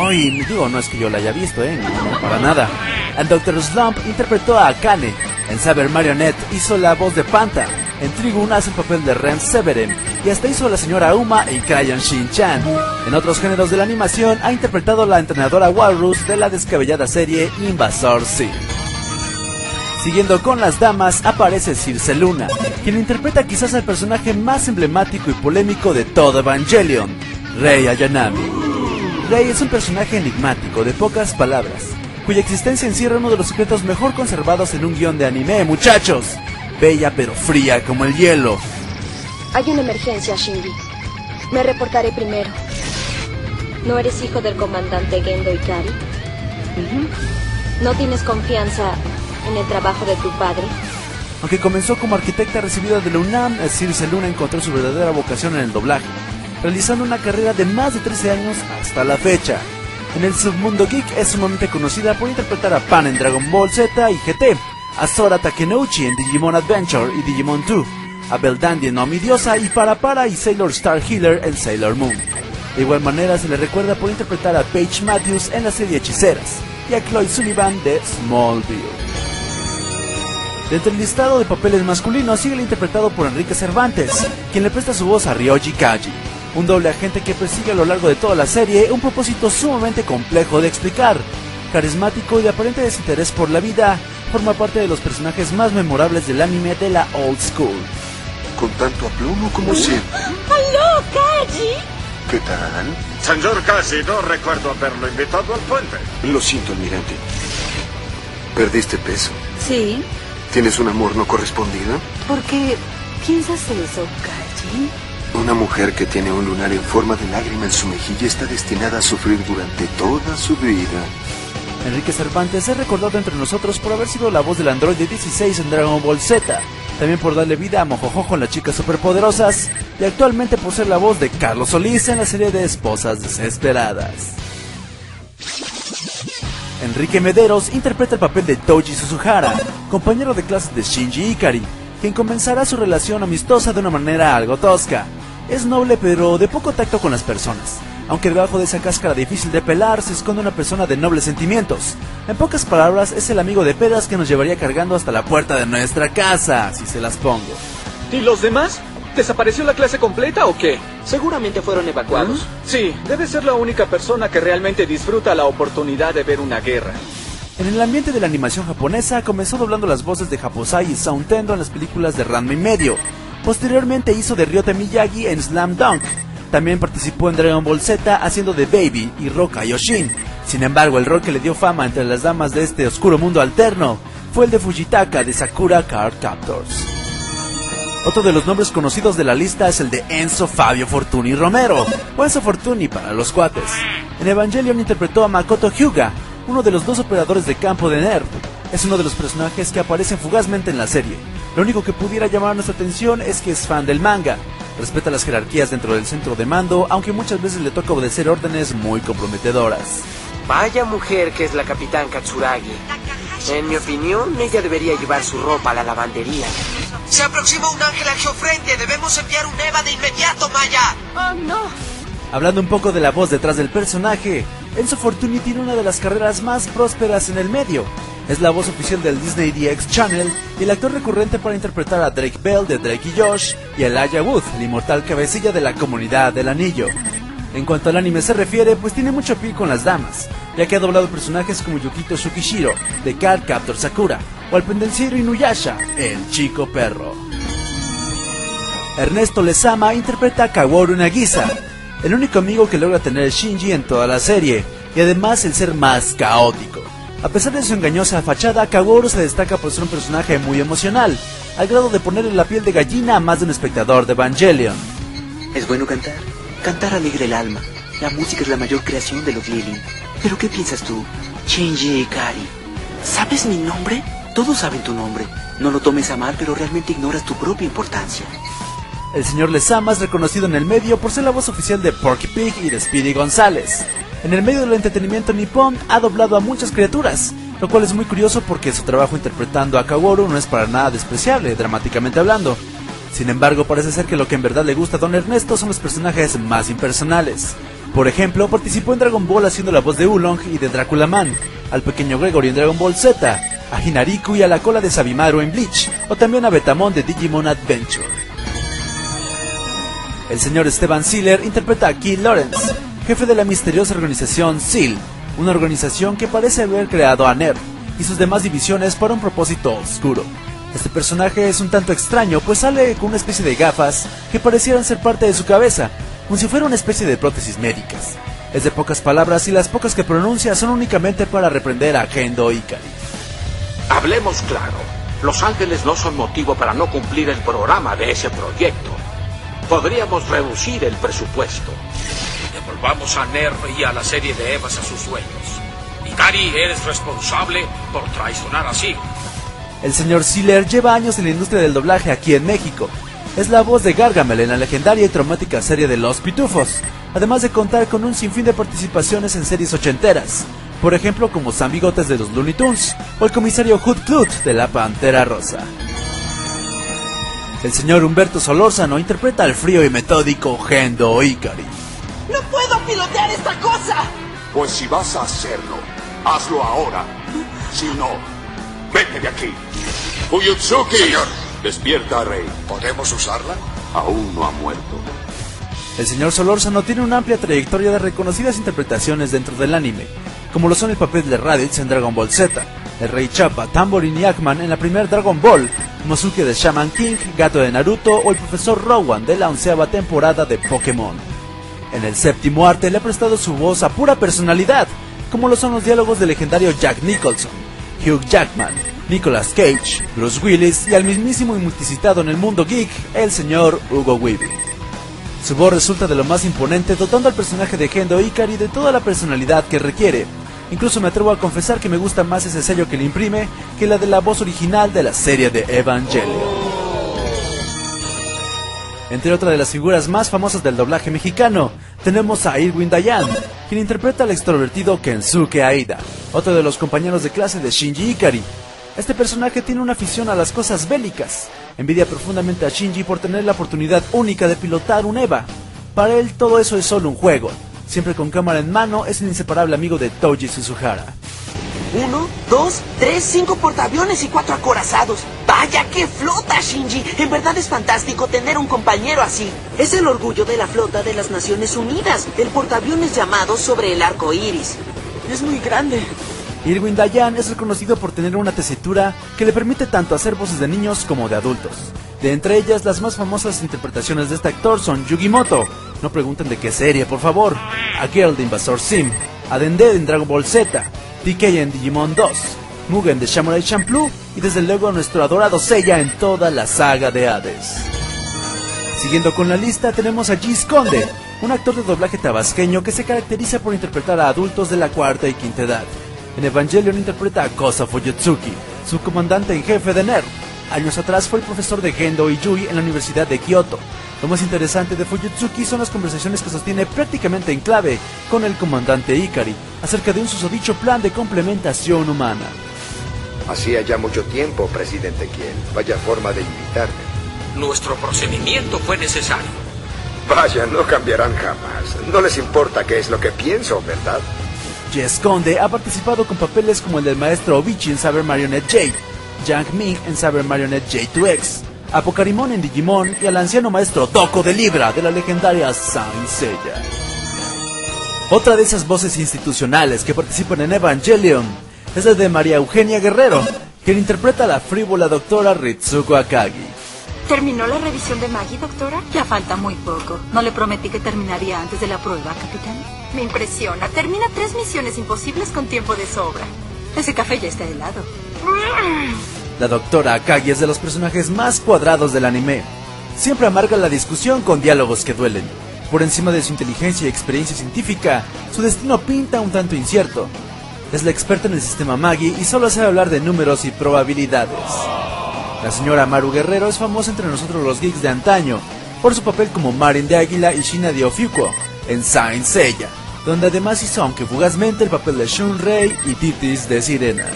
Ay, digo, no es que yo la haya visto, no, para nada. El Dr. Slump interpretó a Akane. En Saber Marionette hizo la voz de Panta. En Trigun hace el papel de Rem Severin, y hasta hizo a la señora Uma en Crayon Shin-chan. En otros géneros de la animación ha interpretado a la entrenadora Walrus de la descabellada serie Invasor Sim. Siguiendo con las damas aparece Circe Luna, quien interpreta quizás al personaje más emblemático y polémico de todo Evangelion, Rey Ayanami. Rey es un personaje enigmático de pocas palabras, cuya existencia encierra uno de los secretos mejor conservados en un guión de anime, muchachos. Bella pero fría como el hielo. Hay una emergencia, Shinji. Me reportaré primero. ¿No eres hijo del comandante Gendo Ikari? ¿No tienes confianza en el trabajo de tu padre? Aunque comenzó como arquitecta recibida de la UNAM, Circe Luna encontró su verdadera vocación en el doblaje, realizando una carrera de más de 13 años hasta la fecha. En el submundo geek es sumamente conocida por interpretar a Pan en Dragon Ball Z y GT, a Sora Takenouchi en Digimon Adventure y Digimon 2, a Beldandi en Ah Mi Diosa y Parapara y Sailor Star Healer en Sailor Moon. De igual manera se le recuerda por interpretar a Paige Matthews en la serie Hechiceras y a Chloe Sullivan de Smallville. Dentro del listado de papeles masculinos sigue el interpretado por Enrique Cervantes, quien le presta su voz a Ryoji Kaji, un doble agente que persigue a lo largo de toda la serie un propósito sumamente complejo de explicar. Carismático y de aparente desinterés por la vida, forma parte de los personajes más memorables del anime de la old school. Con tanto aplomo como siempre. ¡Aló, Kaji! ¿Qué tal? Señor Kaji, no recuerdo haberlo invitado al puente. Lo siento, almirante. ¿Perdiste peso? Sí. ¿Tienes un amor no correspondido? ¿Por qué piensas eso, Kaji? Una mujer que tiene un lunar en forma de lágrima en su mejilla está destinada a sufrir durante toda su vida. Enrique Cervantes es recordado entre nosotros por haber sido la voz del androide 16 en Dragon Ball Z, también por darle vida a Mojojojo en las chicas superpoderosas, y actualmente por ser la voz de Carlos Solís en la serie de Esposas Desesperadas. Enrique Mederos interpreta el papel de Toji Suzuhara, compañero de clase de Shinji Ikari, quien comenzará su relación amistosa de una manera algo tosca. Es noble pero de poco tacto con las personas, aunque debajo de esa cáscara difícil de pelar se esconde una persona de nobles sentimientos. En pocas palabras, es el amigo de pedas que nos llevaría cargando hasta la puerta de nuestra casa, si se las pongo. ¿Y los demás? ¿Desapareció la clase completa o qué? Seguramente fueron evacuados. Sí, debe ser la única persona que realmente disfruta la oportunidad de ver una guerra. En el ambiente de la animación japonesa, comenzó doblando las voces de Japosai y Sound Tendo en las películas de Ranma y medio, Posteriormente hizo de Ryota Miyagi en Slam Dunk. También participó en Dragon Ball Z haciendo de Baby y Roca Yoshin. Sin embargo, el rol que le dio fama entre las damas de este oscuro mundo alterno fue el de Fujitaka de Sakura Card Captors. Otro de los nombres conocidos de la lista es el de Enzo Fabio Fortuny Romero, o Enzo Fortuny para los cuates. En Evangelion interpretó a Makoto Hyuga, uno de los dos operadores de campo de NERV. Es uno de los personajes que aparecen fugazmente en la serie. Lo único que pudiera llamar nuestra atención es que es fan del manga. Respeta las jerarquías dentro del centro de mando, aunque muchas veces le toca obedecer órdenes muy comprometedoras. Vaya mujer que es la Capitán Katsuragi. En mi opinión, ella debería llevar su ropa a la lavandería. Se aproxima un ángel a Geofrente. Debemos enviar un EVA de inmediato, Maya. Oh, no. Hablando un poco de la voz detrás del personaje, Enzo Fortuny tiene una de las carreras más prósperas en el medio. Es la voz oficial del Disney DX Channel y el actor recurrente para interpretar a Drake Bell de Drake y Josh y a Elijah Wood, el inmortal cabecilla de la comunidad del anillo. En cuanto al anime se refiere, pues tiene mucho appeal con las damas, ya que ha doblado personajes como Yukito Tsukishiro de Card Captor Sakura o al pendenciero Inuyasha, el chico perro. Ernesto Lezama interpreta a Kaworu Nagisa, el único amigo que logra tener Shinji en toda la serie y además el ser más caótico. A pesar de su engañosa fachada, Kaworu se destaca por ser un personaje muy emocional, al grado de ponerle la piel de gallina a más de un espectador de Evangelion. Es bueno cantar. Cantar alegra el alma. La música es la mayor creación de los Lilin. ¿Pero qué piensas tú, Shinji Ikari? ¿Sabes mi nombre? Todos saben tu nombre. No lo tomes a mal, pero realmente ignoras tu propia importancia. El señor Lezama es reconocido en el medio por ser la voz oficial de Porky Pig y de Speedy González. En el medio del entretenimiento nipón ha doblado a muchas criaturas, lo cual es muy curioso porque su trabajo interpretando a Kaworu no es para nada despreciable, dramáticamente hablando. Sin embargo, parece ser que lo que en verdad le gusta a Don Ernesto son los personajes más impersonales. Por ejemplo, participó en Dragon Ball haciendo la voz de Oolong y de Drácula Man, al pequeño Gregory en Dragon Ball Z, a Hinariku y a la cola de Sabimaru en Bleach, o también a Betamon de Digimon Adventure. El señor Esteban Siller interpreta a Keith Lawrence, jefe de la misteriosa organización SEAL, una organización que parece haber creado a NERV y sus demás divisiones para un propósito oscuro. Este personaje es un tanto extraño, pues sale con una especie de gafas que parecieran ser parte de su cabeza, como si fuera una especie de prótesis médicas. Es de pocas palabras y las pocas que pronuncia son únicamente para reprender a Gendo Ikari. Hablemos claro, los ángeles no son motivo para no cumplir el programa de ese proyecto. Podríamos reducir el presupuesto. Devolvamos a NERV y a la serie de Evas a sus sueños. Ikari, eres responsable por traicionar así. El señor Siller lleva años en la industria del doblaje aquí en México. Es la voz de Gargamel en la legendaria y traumática serie de Los Pitufos, además de contar con un sinfín de participaciones en series ochenteras, por ejemplo como San Bigotes de los Looney Tunes o el comisario Hood Clut de la Pantera Rosa. El señor Humberto Solórzano interpreta al frío y metódico Gendo Ikari. ¡No puedo pilotear esta cosa! Pues si vas a hacerlo, hazlo ahora. Si no, vete de aquí. ¡Fuyutsuki! ¡Señor! ¡Despierta, Rey! ¿Podemos usarla? Aún no ha muerto. El señor Solórzano tiene una amplia trayectoria de reconocidas interpretaciones dentro del anime, como lo son el papel de Raditz en Dragon Ball Z, el Rey Chapa, Tamborin y Ackman en la primera Dragon Ball, Mosuke de Shaman King, Gato de Naruto o el profesor Rowan de la 11ª temporada de Pokémon. En el séptimo arte le ha prestado su voz a pura personalidad, como lo son los diálogos del legendario Jack Nicholson, Hugh Jackman, Nicolas Cage, Bruce Willis y al mismísimo y multicitado en el mundo geek, el señor Hugo Weaving. Su voz resulta de lo más imponente, dotando al personaje de Gendo Ikari de toda la personalidad que requiere. Incluso me atrevo a confesar que me gusta más ese sello que le imprime que la de la voz original de la serie de Evangelion. Entre otra de las figuras más famosas del doblaje mexicano, tenemos a Irwin Dayan, quien interpreta al extrovertido Kensuke Aida, otro de los compañeros de clase de Shinji Ikari. Este personaje tiene una afición a las cosas bélicas, envidia profundamente a Shinji por tener la oportunidad única de pilotar un EVA. Para él todo eso es solo un juego. Siempre con cámara en mano, es el inseparable amigo de Toji Suzuhara. 1, 2, 3, 5 portaaviones y 4 acorazados. ¡Vaya que flota, Shinji! En verdad es fantástico tener un compañero así. Es el orgullo de la flota de las Naciones Unidas, el portaaviones llamado sobre el arco iris. Es muy grande. Irwin Dayan es reconocido por tener una tesitura que le permite tanto hacer voces de niños como de adultos. De entre ellas, las más famosas interpretaciones de este actor son Yugimoto, no pregunten de qué serie por favor, A Girl de Invasor Sim, a Dende en Dragon Ball Z, TK en Digimon 2, Mugen de Samurai Champloo y desde luego a nuestro adorado Seiya en toda la saga de Hades. Siguiendo con la lista tenemos a Gis Conde, un actor de doblaje tabasqueño que se caracteriza por interpretar a adultos de la cuarta y quinta edad. En Evangelion interpreta a Kozo Fuyutsuki, su comandante en jefe de NERV. Años atrás fue el profesor de Gendo y Yui en la Universidad de Kioto. Lo más interesante de Fuyutsuki son las conversaciones que sostiene prácticamente en clave con el comandante Ikari, acerca de un susodicho plan de complementación humana. Hacía ya mucho tiempo, presidente Kiel. Vaya forma de invitarme. Nuestro procedimiento fue necesario. Vaya, no cambiarán jamás. No les importa qué es lo que pienso, ¿verdad? Jess Conde ha participado con papeles como el del maestro Obichi en Saber Marionette J, Yang Ming en Saber Marionette J2X, a Pocarimón en Digimon y al anciano maestro Toko de Libra de la legendaria Saint Seiya. Otra de esas voces institucionales que participan en Evangelion es la de María Eugenia Guerrero, quien interpreta a la frívola doctora Ritsuko Akagi. ¿Terminó la revisión de Magi, doctora? Ya falta muy poco. No le prometí que terminaría antes de la prueba, capitán. Me impresiona. Termina 3 misiones imposibles con tiempo de sobra. Ese café ya está helado. La doctora Akagi es de los personajes más cuadrados del anime. Siempre amarga la discusión con diálogos que duelen. Por encima de su inteligencia y experiencia científica, su destino pinta un tanto incierto. Es la experta en el sistema Magi y solo sabe hablar de números y probabilidades. La señora Maru Guerrero es famosa entre nosotros los geeks de antaño por su papel como Marin de Águila y Shina de Ofiuco en Saint Seiya, donde además hizo, aunque fugazmente, el papel de Shunrei y Titis de Sirena.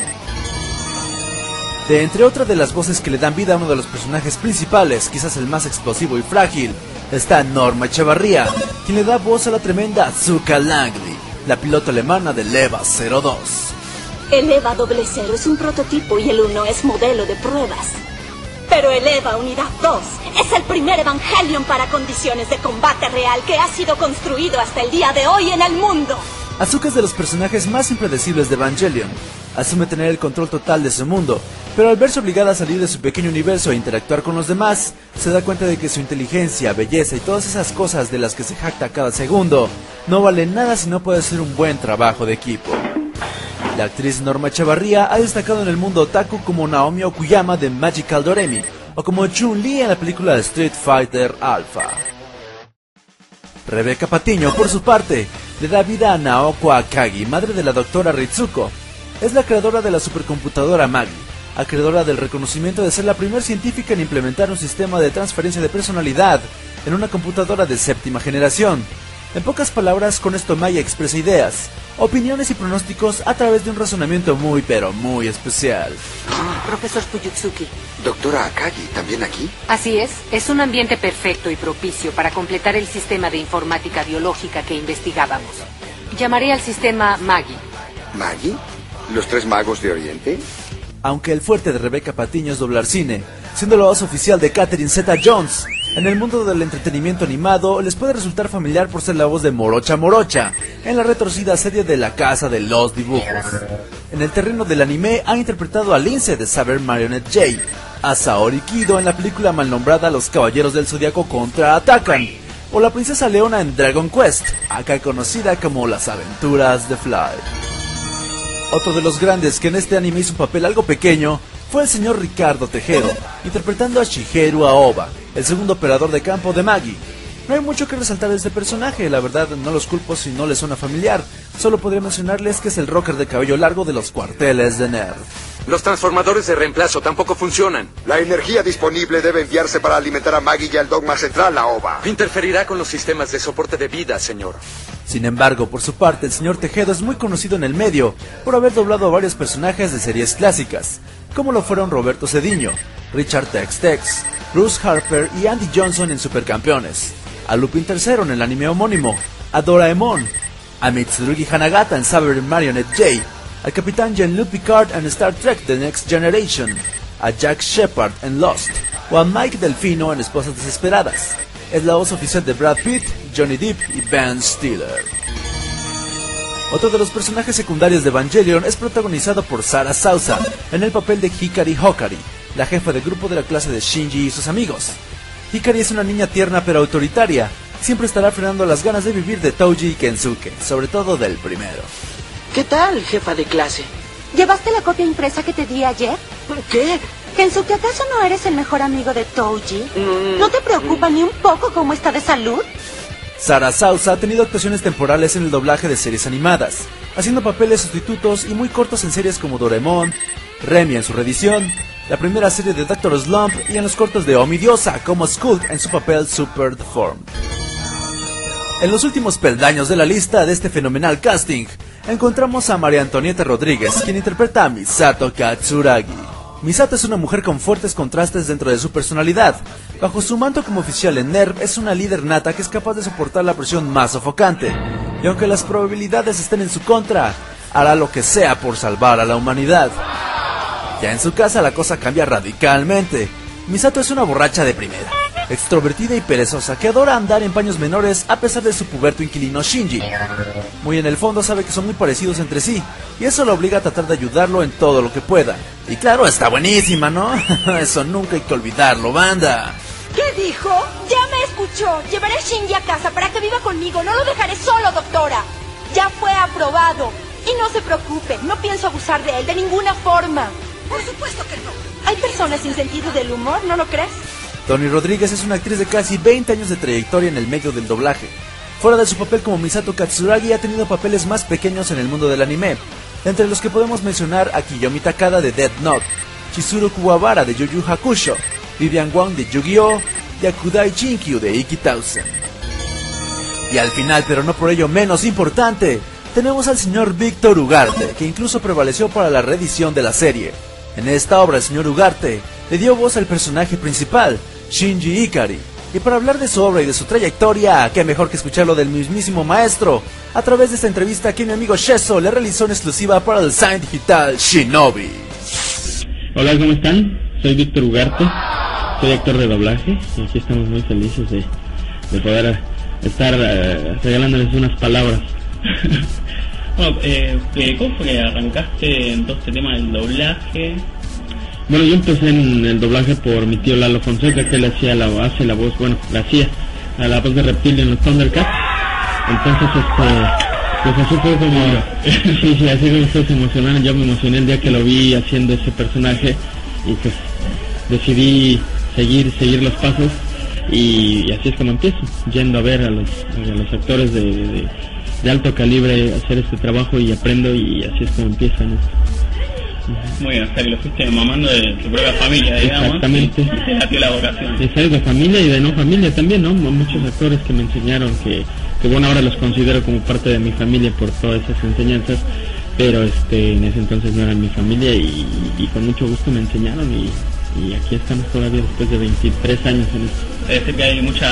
De entre otras de las voces que le dan vida a uno de los personajes principales, quizás el más explosivo y frágil, está Norma Echevarría, quien le da voz a la tremenda Zuka Langley, la piloto alemana del EVA 02. El EVA 00 es un prototipo y el 1 es modelo de pruebas. Pero el EVA Unidad 2 es el primer Evangelion para condiciones de combate real que ha sido construido hasta el día de hoy en el mundo. Asuka es de los personajes más impredecibles de Evangelion. Asume tener el control total de su mundo, pero al verse obligada a salir de su pequeño universo e interactuar con los demás, se da cuenta de que su inteligencia, belleza y todas esas cosas de las que se jacta cada segundo, no valen nada si no puede hacer un buen trabajo de equipo. La actriz Norma Echevarría ha destacado en el mundo otaku como Naomi Okuyama de Magical Doremi, o como Chun-Li en la película Street Fighter Alpha. Rebeca Patiño, por su parte, le da vida a Naoko Akagi, madre de la doctora Ritsuko. Es la creadora de la supercomputadora Magi, acreedora del reconocimiento de ser la primera científica en implementar un sistema de transferencia de personalidad en una computadora de 7ª generación. En pocas palabras, con esto Magi expresa ideas, opiniones y pronósticos a través de un razonamiento muy pero muy especial. Profesor Fuyutsuki. Doctora Akagi, ¿también aquí? Así es un ambiente perfecto y propicio para completar el sistema de informática biológica que investigábamos. Llamaré al sistema Magi. ¿Magi? ¿Los 3 magos de Oriente? Aunque el fuerte de Rebeca Patiño es doblar cine, siendo la voz oficial de Catherine Zeta-Jones, en el mundo del entretenimiento animado les puede resultar familiar por ser la voz de Morocha Morocha en la retorcida serie de La Casa de los Dibujos. En el terreno del anime ha interpretado a Lince de Saber Marionette J, a Saori Kido en la película mal nombrada Los Caballeros del Zodiaco Contraatacan, o la princesa Leona en Dragon Quest, acá conocida como Las Aventuras de Fly. Otro de los grandes que en este anime hizo un papel algo pequeño fue el señor Ricardo Tejero, interpretando a Shigeru Aoba, el segundo operador de campo de Magi. No hay mucho que resaltar de este personaje, la verdad no los culpo si no les suena familiar, solo podría mencionarles que es el rocker de cabello largo de los cuarteles de NERV. Los transformadores de reemplazo tampoco funcionan. La energía disponible debe enviarse para alimentar a Magi y al dogma central, Aoba. Interferirá con los sistemas de soporte de vida, señor. Sin embargo, por su parte, el señor Tejero es muy conocido en el medio por haber doblado a varios personajes de series clásicas, como lo fueron Roberto Cediño, Richard Tex-Tex, Bruce Harper y Andy Johnson en Supercampeones, a Lupin III en el anime homónimo, a Doraemon, a Mitsurugi Hanagata en Saber Marionette J, al capitán Jean-Luc Picard en Star Trek The Next Generation, a Jack Shepard en Lost, o a Mike Delfino en Esposas Desesperadas. Es la voz oficial de Brad Pitt, Johnny Depp y Ben Stiller. Otro de los personajes secundarios de Evangelion es protagonizado por Sara Sousa en el papel de Hikari Hokari, la jefa de grupo de la clase de Shinji y sus amigos. Ikari es una niña tierna pero autoritaria, siempre estará frenando las ganas de vivir de Toji y Kensuke, sobre todo del primero. ¿Qué tal, jefa de clase? ¿Llevaste la copia impresa que te di ayer? ¿Qué? Kensuke, ¿acaso no eres el mejor amigo de Toji? ¿No te preocupa ni un poco cómo está de salud? Sara Sousa ha tenido actuaciones temporales en el doblaje de series animadas, haciendo papeles sustitutos y muy cortos en series como Doraemon, Remy en su reedición, la primera serie de Dr. Slump y en los cortos de Ah Mi Diosa como Skulk en su papel Super Deformed. En los últimos peldaños de la lista de este fenomenal casting, encontramos a María Antonieta Rodríguez, quien interpreta a Misato Katsuragi. Misato es una mujer con fuertes contrastes dentro de su personalidad. Bajo su manto como oficial en NERV es una líder nata que es capaz de soportar la presión más sofocante, y aunque las probabilidades estén en su contra, hará lo que sea por salvar a la humanidad. Ya en su casa la cosa cambia radicalmente. Misato es una borracha de primera, extrovertida y perezosa que adora andar en paños menores a pesar de su puberto inquilino Shinji. Muy en el fondo sabe que son muy parecidos entre sí, y eso la obliga a tratar de ayudarlo en todo lo que pueda. Y claro, está buenísima, ¿no? Eso nunca hay que olvidarlo, banda. ¿Qué dijo? Ya me escuchó. Llevaré a Shinji a casa para que viva conmigo. No lo dejaré solo, doctora. Ya fue aprobado. Y no se preocupe, no pienso abusar de él de ninguna forma. Por supuesto que no. Hay personas sin sentido del humor, ¿no lo crees? Toni Rodríguez es una actriz de casi 20 años de trayectoria en el medio del doblaje. Fuera de su papel como Misato Katsuragi, ha tenido papeles más pequeños en el mundo del anime, entre los que podemos mencionar a Kiyomi Takada de Death Note, Chizuru Kuwabara de Yu Yu Hakusho, Vivian Wong de Yu-Gi-Oh!, y Akudai Chinkyu de Ikki Tausen. Y al final, pero no por ello menos importante, tenemos al señor Víctor Ugarte, que incluso prevaleció para la reedición de la serie. En esta obra, el señor Ugarte le dio voz al personaje principal, Shinji Ikari, y para hablar de su obra y de su trayectoria, qué mejor que escucharlo del mismísimo maestro, a través de esta entrevista que mi amigo Sheso le realizó en exclusiva para el Saint Digital Shinobi. Hola, ¿cómo están? Soy Víctor Ugarte, soy actor de doblaje, y aquí estamos muy felices de poder estar regalándoles unas palabras. Bueno, ¿cómo fue que arrancaste en todo este tema del doblaje? Bueno, yo empecé en el doblaje por mi tío Lalo Fonseca, que le hace la voz, bueno, la hacía a la voz de Reptil en los Thundercats. Entonces, pues así fue como, sí, así como ustedes se emocionaron. Yo me emocioné el día que lo vi haciendo ese personaje y pues decidí seguir los pasos y así es como empiezo, yendo a ver a los actores de alto calibre hacer este trabajo y aprendo y así es como empiezan esto. Muy bien, o sea que lo fuiste mamando de tu propia familia, digamos. Exactamente. Te latió la vocación. De familia y de no familia también, ¿no? Muchos actores que me enseñaron que bueno, ahora los considero como parte de mi familia por todas esas enseñanzas, pero en ese entonces no eran mi familia y con mucho gusto me enseñaron y aquí estamos todavía después de 23 años en esto. Es decir que hay mucha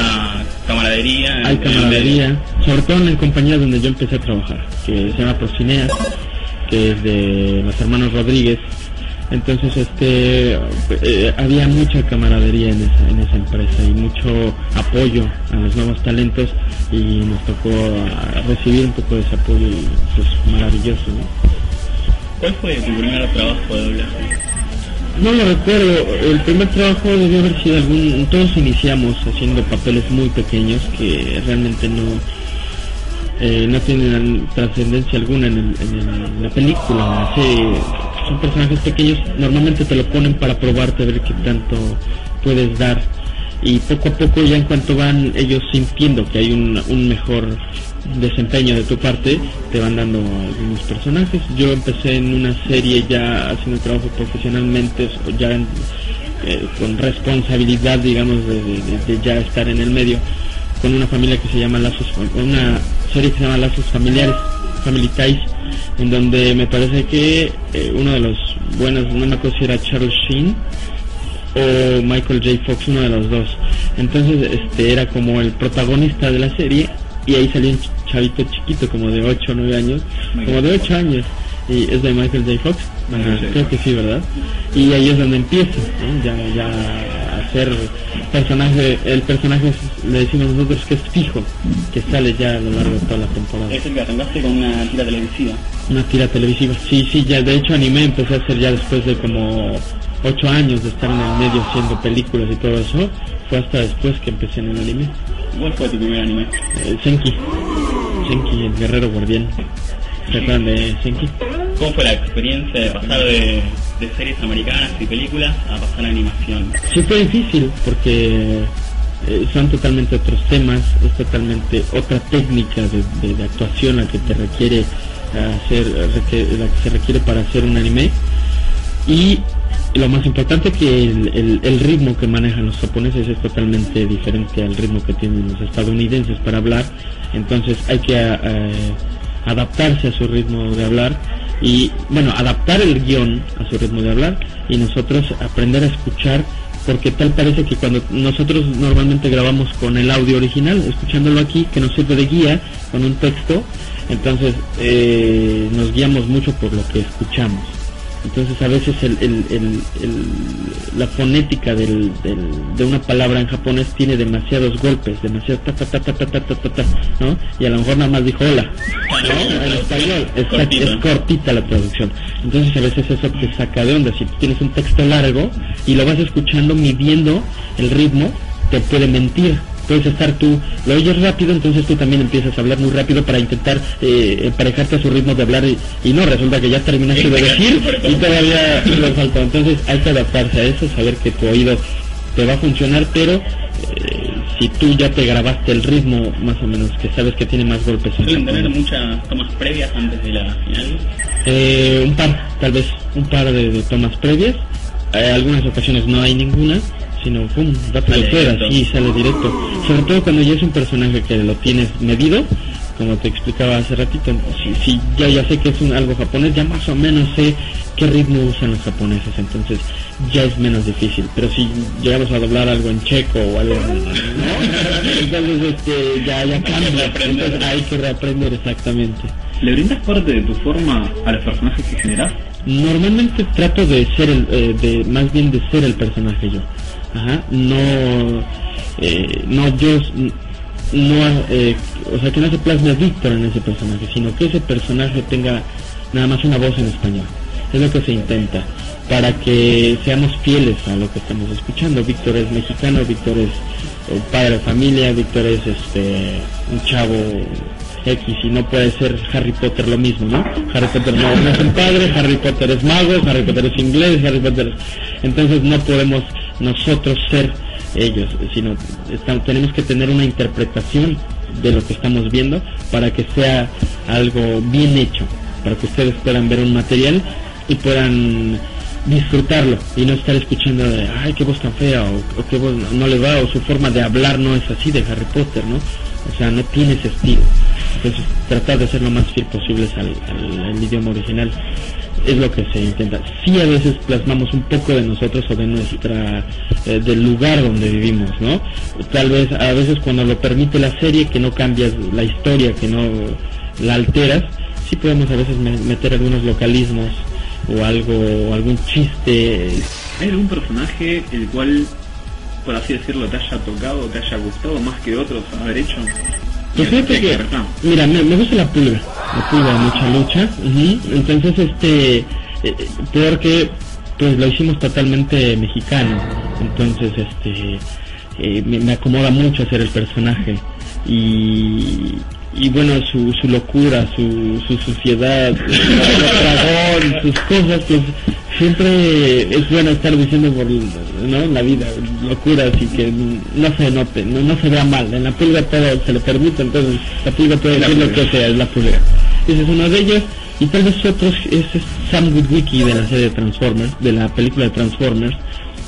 camaradería. Hay camaradería, sobre todo en la compañía donde yo empecé a trabajar, que se llama Procineas, de los hermanos Rodríguez. Entonces había mucha camaradería en esa empresa y mucho apoyo a los nuevos talentos y nos tocó recibir un poco de ese apoyo y eso es maravilloso, ¿no? ¿Cuál fue tu primer trabajo de doblaje? No lo recuerdo, el primer trabajo debió haber sido todos iniciamos haciendo papeles muy pequeños que realmente no tienen trascendencia alguna en la película. Son personajes pequeños, normalmente te lo ponen para probarte a ver qué tanto puedes dar y poco a poco ya en cuanto van ellos sintiendo que hay un mejor desempeño de tu parte te van dando algunos personajes. Yo empecé en una serie ya haciendo trabajo profesionalmente ya con responsabilidad, digamos, de ya estar en el medio, con una familia que se llama Lazos Familiares, Family Ties, en donde me parece que uno de los buenos, no me acuerdo si era Charles Sheen o Michael J. Fox, uno de los dos. Entonces era como el protagonista de la serie y ahí salió un chavito chiquito como de 8 o 9 años, como de 8 años, y es de Michael J. Fox, creo que sí, ¿verdad? Y ahí es donde empieza, ¿no? ya hacer personaje, el personaje le decimos nosotros que es fijo, que sale ya a lo largo de toda la temporada. Es el que arrancaste con una tira televisiva. Una tira televisiva, sí, ya de hecho anime empecé a hacer ya después de como 8 años de estar en el medio haciendo películas y todo eso. Fue hasta después que empecé en el anime. ¿Cuál fue tu primer anime? Senki, el guerrero guardián. ¿Se acuerdan de Senki? ¿Cómo fue la experiencia de pasar de series americanas y películas a pasar a animación? Sí, fue difícil porque son totalmente otros temas, es totalmente otra técnica de actuación la que te requiere hacer, la que se requiere para hacer un anime. Y lo más importante es que el ritmo que manejan los japoneses es totalmente diferente al ritmo que tienen los estadounidenses para hablar. Entonces hay que adaptarse a su ritmo de hablar y, bueno, adaptar el guión a su ritmo de hablar, y nosotros aprender a escuchar, porque tal parece que cuando nosotros normalmente grabamos con el audio original, escuchándolo aquí, que nos sirve de guía con un texto, entonces nos guiamos mucho por lo que escuchamos. Entonces a veces la fonética de una palabra en japonés tiene demasiados golpes, demasiado ta ta ta ta ta ta ta ta, ¿no? Y a lo mejor nada más dijo hola, ¿no? En español es cortita la traducción. Entonces a veces eso te saca de onda. Si tienes un texto largo y lo vas escuchando midiendo el ritmo, te puede mentir. Puedes estar tú, lo oyes rápido, entonces tú también empiezas a hablar muy rápido para intentar emparejarte a su ritmo de hablar, y no, resulta que ya terminaste de decir y todavía le falta. Entonces hay que adaptarse a eso, saber que tu oído te va a funcionar, pero si tú ya te grabaste el ritmo más o menos, que sabes que tiene más golpes. ¿Suelen tener muchas tomas previas antes de la final? Un par de tomas previas, algunas ocasiones no hay ninguna, sino pum, date de fuera, sí, sale directo. Sobre todo cuando ya es un personaje que lo tienes medido, como te explicaba hace ratito. Si ya sé que es algo japonés, ya más o menos sé qué ritmo usan los japoneses, entonces ya es menos difícil. Pero si llegamos a doblar algo en checo o algo, ¿no? Entonces ya cambia, entonces hay que reaprender. Exactamente. ¿Le brindas parte de tu forma a los personajes que generas? Normalmente trato de ser más bien de ser el personaje yo. Ajá, o sea, que no se plasme Víctor en ese personaje, sino que ese personaje tenga nada más una voz en español. Es lo que se intenta, para que seamos fieles a lo que estamos escuchando. Víctor es mexicano, Víctor es padre de familia, Víctor es un chavo X, y no puede ser Harry Potter lo mismo, ¿no? Harry Potter no es un padre, Harry Potter es mago, Harry Potter es inglés, Harry Potter... Entonces no podemos nosotros ser ellos, sino tenemos que tener una interpretación de lo que estamos viendo para que sea algo bien hecho, para que ustedes puedan ver un material y puedan disfrutarlo y no estar escuchando de ay, qué voz tan fea, o qué voz no le va, o su forma de hablar no es así de Harry Potter, ¿no? O sea, no tiene ese estilo. Entonces tratar de ser lo más fiel posible al idioma original es lo que se intenta. Sí, a veces plasmamos un poco de nosotros o de nuestra del lugar donde vivimos, ¿no? Tal vez a veces cuando lo permite la serie, que no cambias la historia, que no la alteras, sí podemos a veces meter algunos localismos o algo, o algún chiste. ¿Hay algún personaje el cual, por así decirlo, te haya tocado, te haya gustado más que otros haber hecho? Pues fíjate que, mira, me gusta la pulga, mucha lucha, entonces porque pues lo hicimos totalmente mexicano, entonces me acomoda mucho hacer el personaje, y bueno, su locura, su suciedad, su dragón, sus cosas, pues siempre es bueno estar diciendo por, ¿no?, la vida, locuras, y que no se note, no se vea mal. En la pulga todo se le permite, entonces la pulga puede decir lo que sea, es la pulga. Ese es uno de ellos, y tal vez otros es Sam Witwicky de la serie de Transformers, de la película de Transformers.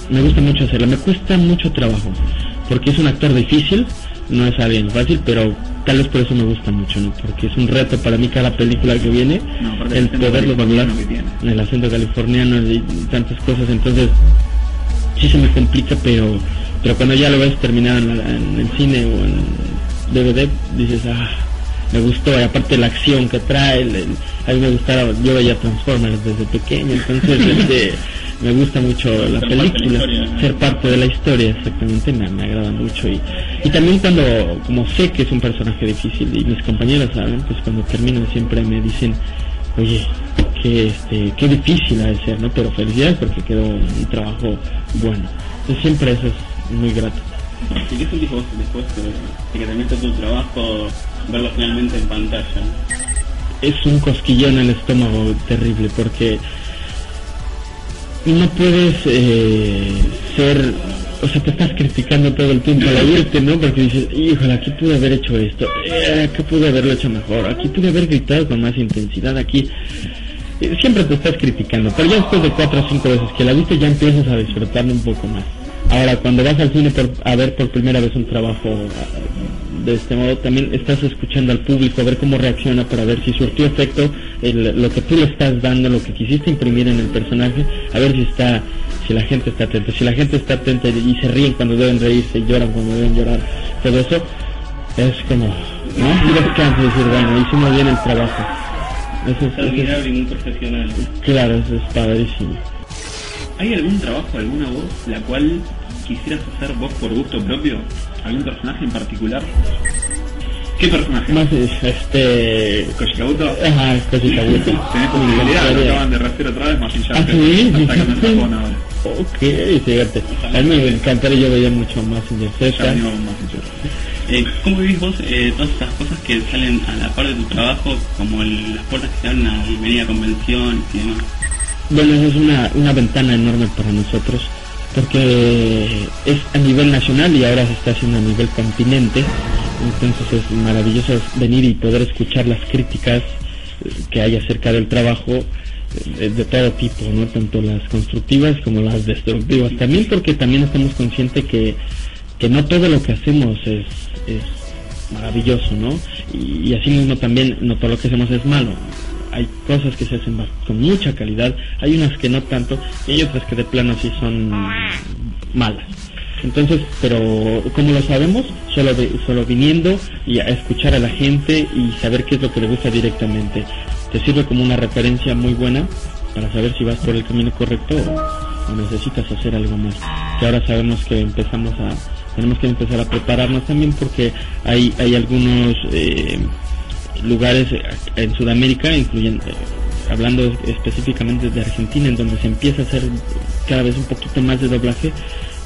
Me gusta mucho hacerla, me cuesta mucho trabajo, porque es un actor difícil, no es bien fácil, pero tal vez por eso me gusta mucho, ¿no? Porque es un reto para mí cada película que viene, el poderlo hablar, el acento californiano y tantas cosas. Entonces sí se me complica, pero cuando ya lo ves terminado en el cine o en DVD, dices, me gustó, y aparte la acción que trae, a mí me gustaba, yo veía Transformers desde pequeño, entonces me gusta mucho la película, ser parte de la historia, exactamente, me agrada mucho, y también cuando, como sé que es un personaje difícil, y mis compañeros saben, pues cuando termino siempre me dicen, oye, que qué difícil ha de ser, ¿no? Pero felicidades porque quedó un trabajo bueno. Entonces siempre eso es muy grato. ¿Y qué sentís vos después de que terminaste tu trabajo, verlo finalmente en pantalla? Es un cosquillón en el estómago terrible porque no puedes ser... O sea, te estás criticando todo el tiempo al oírte, ¿no? Porque dices, híjole, aquí pude haber hecho esto, aquí pude haberlo hecho mejor, aquí pude haber gritado con más intensidad, aquí... Siempre te estás criticando, pero ya después de 4 o 5 veces que la viste ya empiezas a disfrutarlo un poco más. Ahora, cuando vas al cine a ver por primera vez un trabajo de este modo, también estás escuchando al público, a ver cómo reacciona, para ver si surtió efecto lo que tú le estás dando, lo que quisiste imprimir en el personaje, a ver si está... Si la gente está atenta y se ríen cuando deben reírse, y lloran cuando deben llorar, todo eso es como, ¿no? Un descanso de decir, bueno, hicimos bien el trabajo. Eso es admirable y muy profesional. Claro, eso es padrísimo. ¿Hay algún trabajo, alguna voz, la cual quisieras hacer vos por gusto propio? ¿Algún personaje en particular? ¿Qué personaje? Más Koshikabuto. Ajá, Koshikabuto. Tenés posibilidad, lo acaban de rehacer otra vez, Magi ya. ¿Ah, sí? Está sacando el Japón ahora. Ok, fíjate. A mí me encantaría, yo veía mucho más en el Z. ¿Cómo vivís vos todas esas cosas que salen a la par de tu trabajo, como las puertas que se abren a bienvenida convención y demás? Bueno, eso es una ventana enorme para nosotros, porque es a nivel nacional y ahora se está haciendo a nivel continente, entonces es maravilloso venir y poder escuchar las críticas que hay acerca del trabajo, de todo tipo, ¿no? Tanto las constructivas como las destructivas. También porque también estamos conscientes que no todo lo que hacemos es maravilloso, ¿no? Y así mismo también no todo lo que hacemos es malo. Hay cosas que se hacen con mucha calidad, hay unas que no tanto, y hay otras que de plano sí son malas. Entonces, pero como lo sabemos, solo viniendo y a escuchar a la gente y saber qué es lo que le gusta directamente. Te sirve como una referencia muy buena para saber si vas por el camino correcto o necesitas hacer algo más. Que ahora sabemos que tenemos que empezar a prepararnos también, porque hay algunos lugares en Sudamérica, incluyendo... hablando específicamente de Argentina, en donde se empieza a hacer cada vez un poquito más de doblaje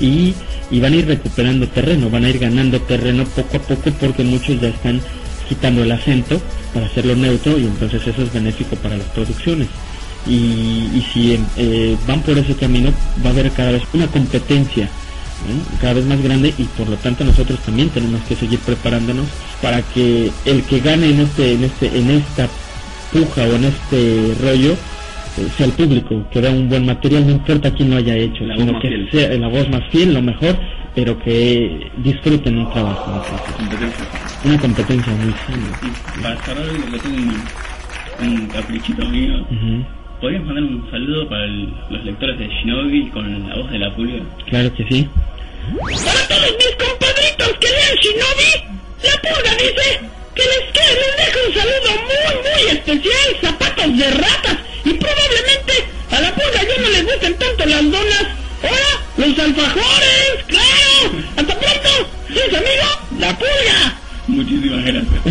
y van a ir recuperando terreno, van a ir ganando terreno poco a poco, porque muchos ya están quitando el acento para hacerlo neutro, y entonces eso es benéfico para las producciones. Y si van por ese camino, va a haber cada vez una competencia, ¿no? Cada vez más grande, y por lo tanto nosotros también tenemos que seguir preparándonos para que el que gane en esta puja o en este rollo sea el público, que da un buen material, no importa quién lo haya hecho, sino que sea la voz más fiel, lo mejor, pero que disfruten un trabajo, una competencia muy sana. Y para cerrar, yo tengo un caprichito mío. ¿Podrías mandar un saludo para los lectores de Shinobi con la voz de la pulga? Claro que sí. Para todos mis compadritos que lean Shinobi, la pulga dice... que les dejo un saludo muy especial, zapatos de ratas, y probablemente a la pulga ya no les gusten tanto las donas, ahora los alfajores, claro. Hasta pronto, sí, amigo, la pulga. Muchísimas gracias.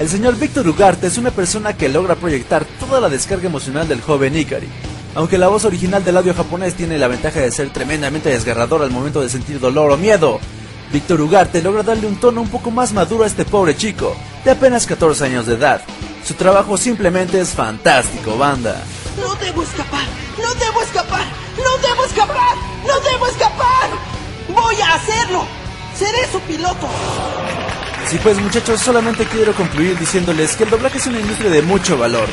El señor Víctor Ugarte es una persona que logra proyectar toda la descarga emocional del joven Ikari. Aunque la voz original del audio japonés tiene la ventaja de ser tremendamente desgarradora al momento de sentir dolor o miedo, Víctor Ugarte logra darle un tono un poco más maduro a este pobre chico, de apenas 14 años de edad. Su trabajo simplemente es fantástico, banda. ¡No debo escapar! ¡No debo escapar! ¡No debo escapar! ¡No debo escapar! ¡Voy a hacerlo! ¡Seré su piloto! Así pues, muchachos, solamente quiero concluir diciéndoles que el doblaje es una industria de mucho valor.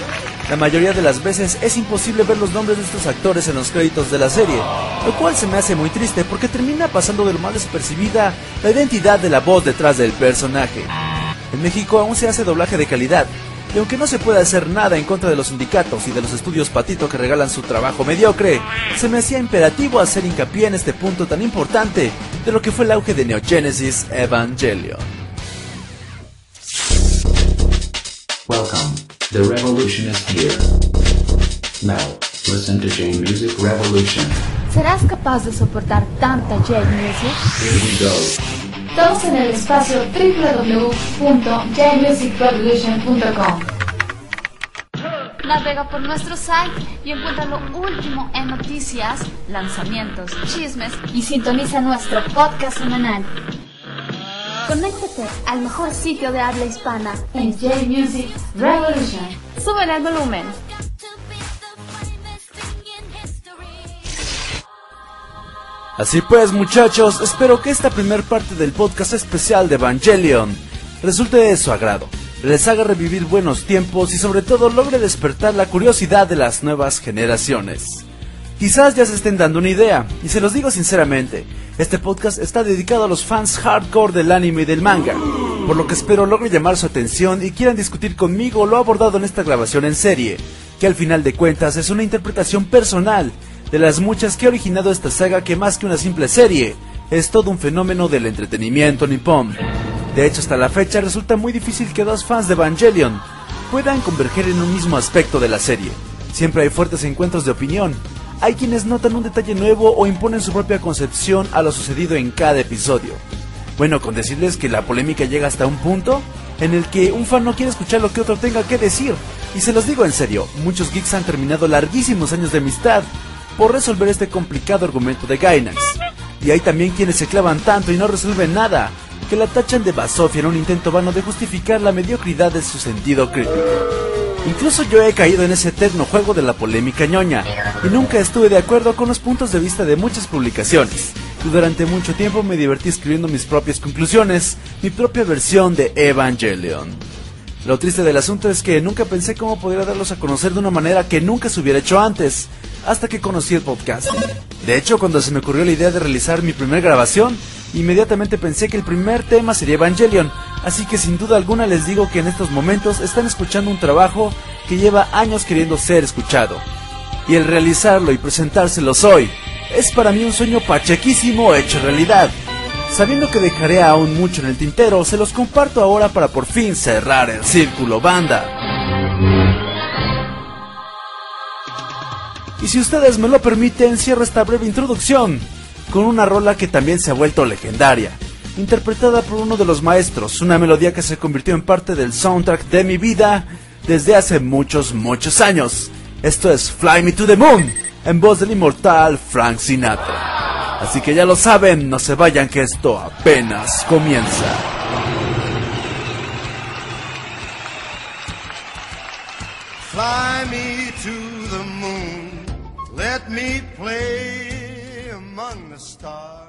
La mayoría de las veces es imposible ver los nombres de estos actores en los créditos de la serie, lo cual se me hace muy triste porque termina pasando de lo más desapercibida la identidad de la voz detrás del personaje. En México aún se hace doblaje de calidad, y aunque no se puede hacer nada en contra de los sindicatos y de los estudios patito que regalan su trabajo mediocre, se me hacía imperativo hacer hincapié en este punto tan importante de lo que fue el auge de Neon Genesis Evangelion. Welcome. The revolution is here. Now, listen to J. Music Revolution. ¿Serás capaz de soportar tanta J Music? Here we go. Todos en el espacio www.jmusicrevolution.com. Navega por nuestro site y encuentra lo último en noticias, lanzamientos, chismes y sintoniza nuestro podcast semanal. Conéctate al mejor sitio de habla hispana en J. Music Revolution. Suben el volumen. Así pues, muchachos, espero que esta primer parte del podcast especial de Evangelion resulte de su agrado, les haga revivir buenos tiempos y sobre todo logre despertar la curiosidad de las nuevas generaciones. Quizás ya se estén dando una idea, y se los digo sinceramente, este podcast está dedicado a los fans hardcore del anime y del manga, por lo que espero logre llamar su atención y quieran discutir conmigo lo abordado en esta grabación en serie, que al final de cuentas es una interpretación personal de las muchas que ha originado esta saga, que más que una simple serie, es todo un fenómeno del entretenimiento nipón. De hecho, hasta la fecha resulta muy difícil que dos fans de Evangelion puedan converger en un mismo aspecto de la serie. Siempre hay fuertes encuentros de opinión, hay quienes notan un detalle nuevo o imponen su propia concepción a lo sucedido en cada episodio. Bueno, con decirles que la polémica llega hasta un punto en el que un fan no quiere escuchar lo que otro tenga que decir. Y se los digo en serio, muchos geeks han terminado larguísimos años de amistad por resolver este complicado argumento de Gainax. Y hay también quienes se clavan tanto y no resuelven nada, que la tachan de basofia en un intento vano de justificar la mediocridad de su sentido crítico. Incluso yo he caído en ese eterno juego de la polémica ñoña, y nunca estuve de acuerdo con los puntos de vista de muchas publicaciones, y durante mucho tiempo me divertí escribiendo mis propias conclusiones, mi propia versión de Evangelion. Lo triste del asunto es que nunca pensé cómo podría darlos a conocer de una manera que nunca se hubiera hecho antes, hasta que conocí el podcast. De hecho, cuando se me ocurrió la idea de realizar mi primera grabación, inmediatamente pensé que el primer tema sería Evangelion, así que sin duda alguna les digo que en estos momentos están escuchando un trabajo que lleva años queriendo ser escuchado. Y el realizarlo y presentárselos hoy es para mí un sueño pachequísimo hecho realidad. Sabiendo que dejaré aún mucho en el tintero, se los comparto ahora para por fin cerrar el círculo, banda. Y si ustedes me lo permiten, cierro esta breve introducción con una rola que también se ha vuelto legendaria, interpretada por uno de los maestros, una melodía que se convirtió en parte del soundtrack de mi vida desde hace muchos años. Esto es Fly Me to the Moon, en voz del inmortal Frank Sinatra. Así que ya lo saben, no se vayan que esto apenas comienza. Fly me to the moon. Let me play among the stars.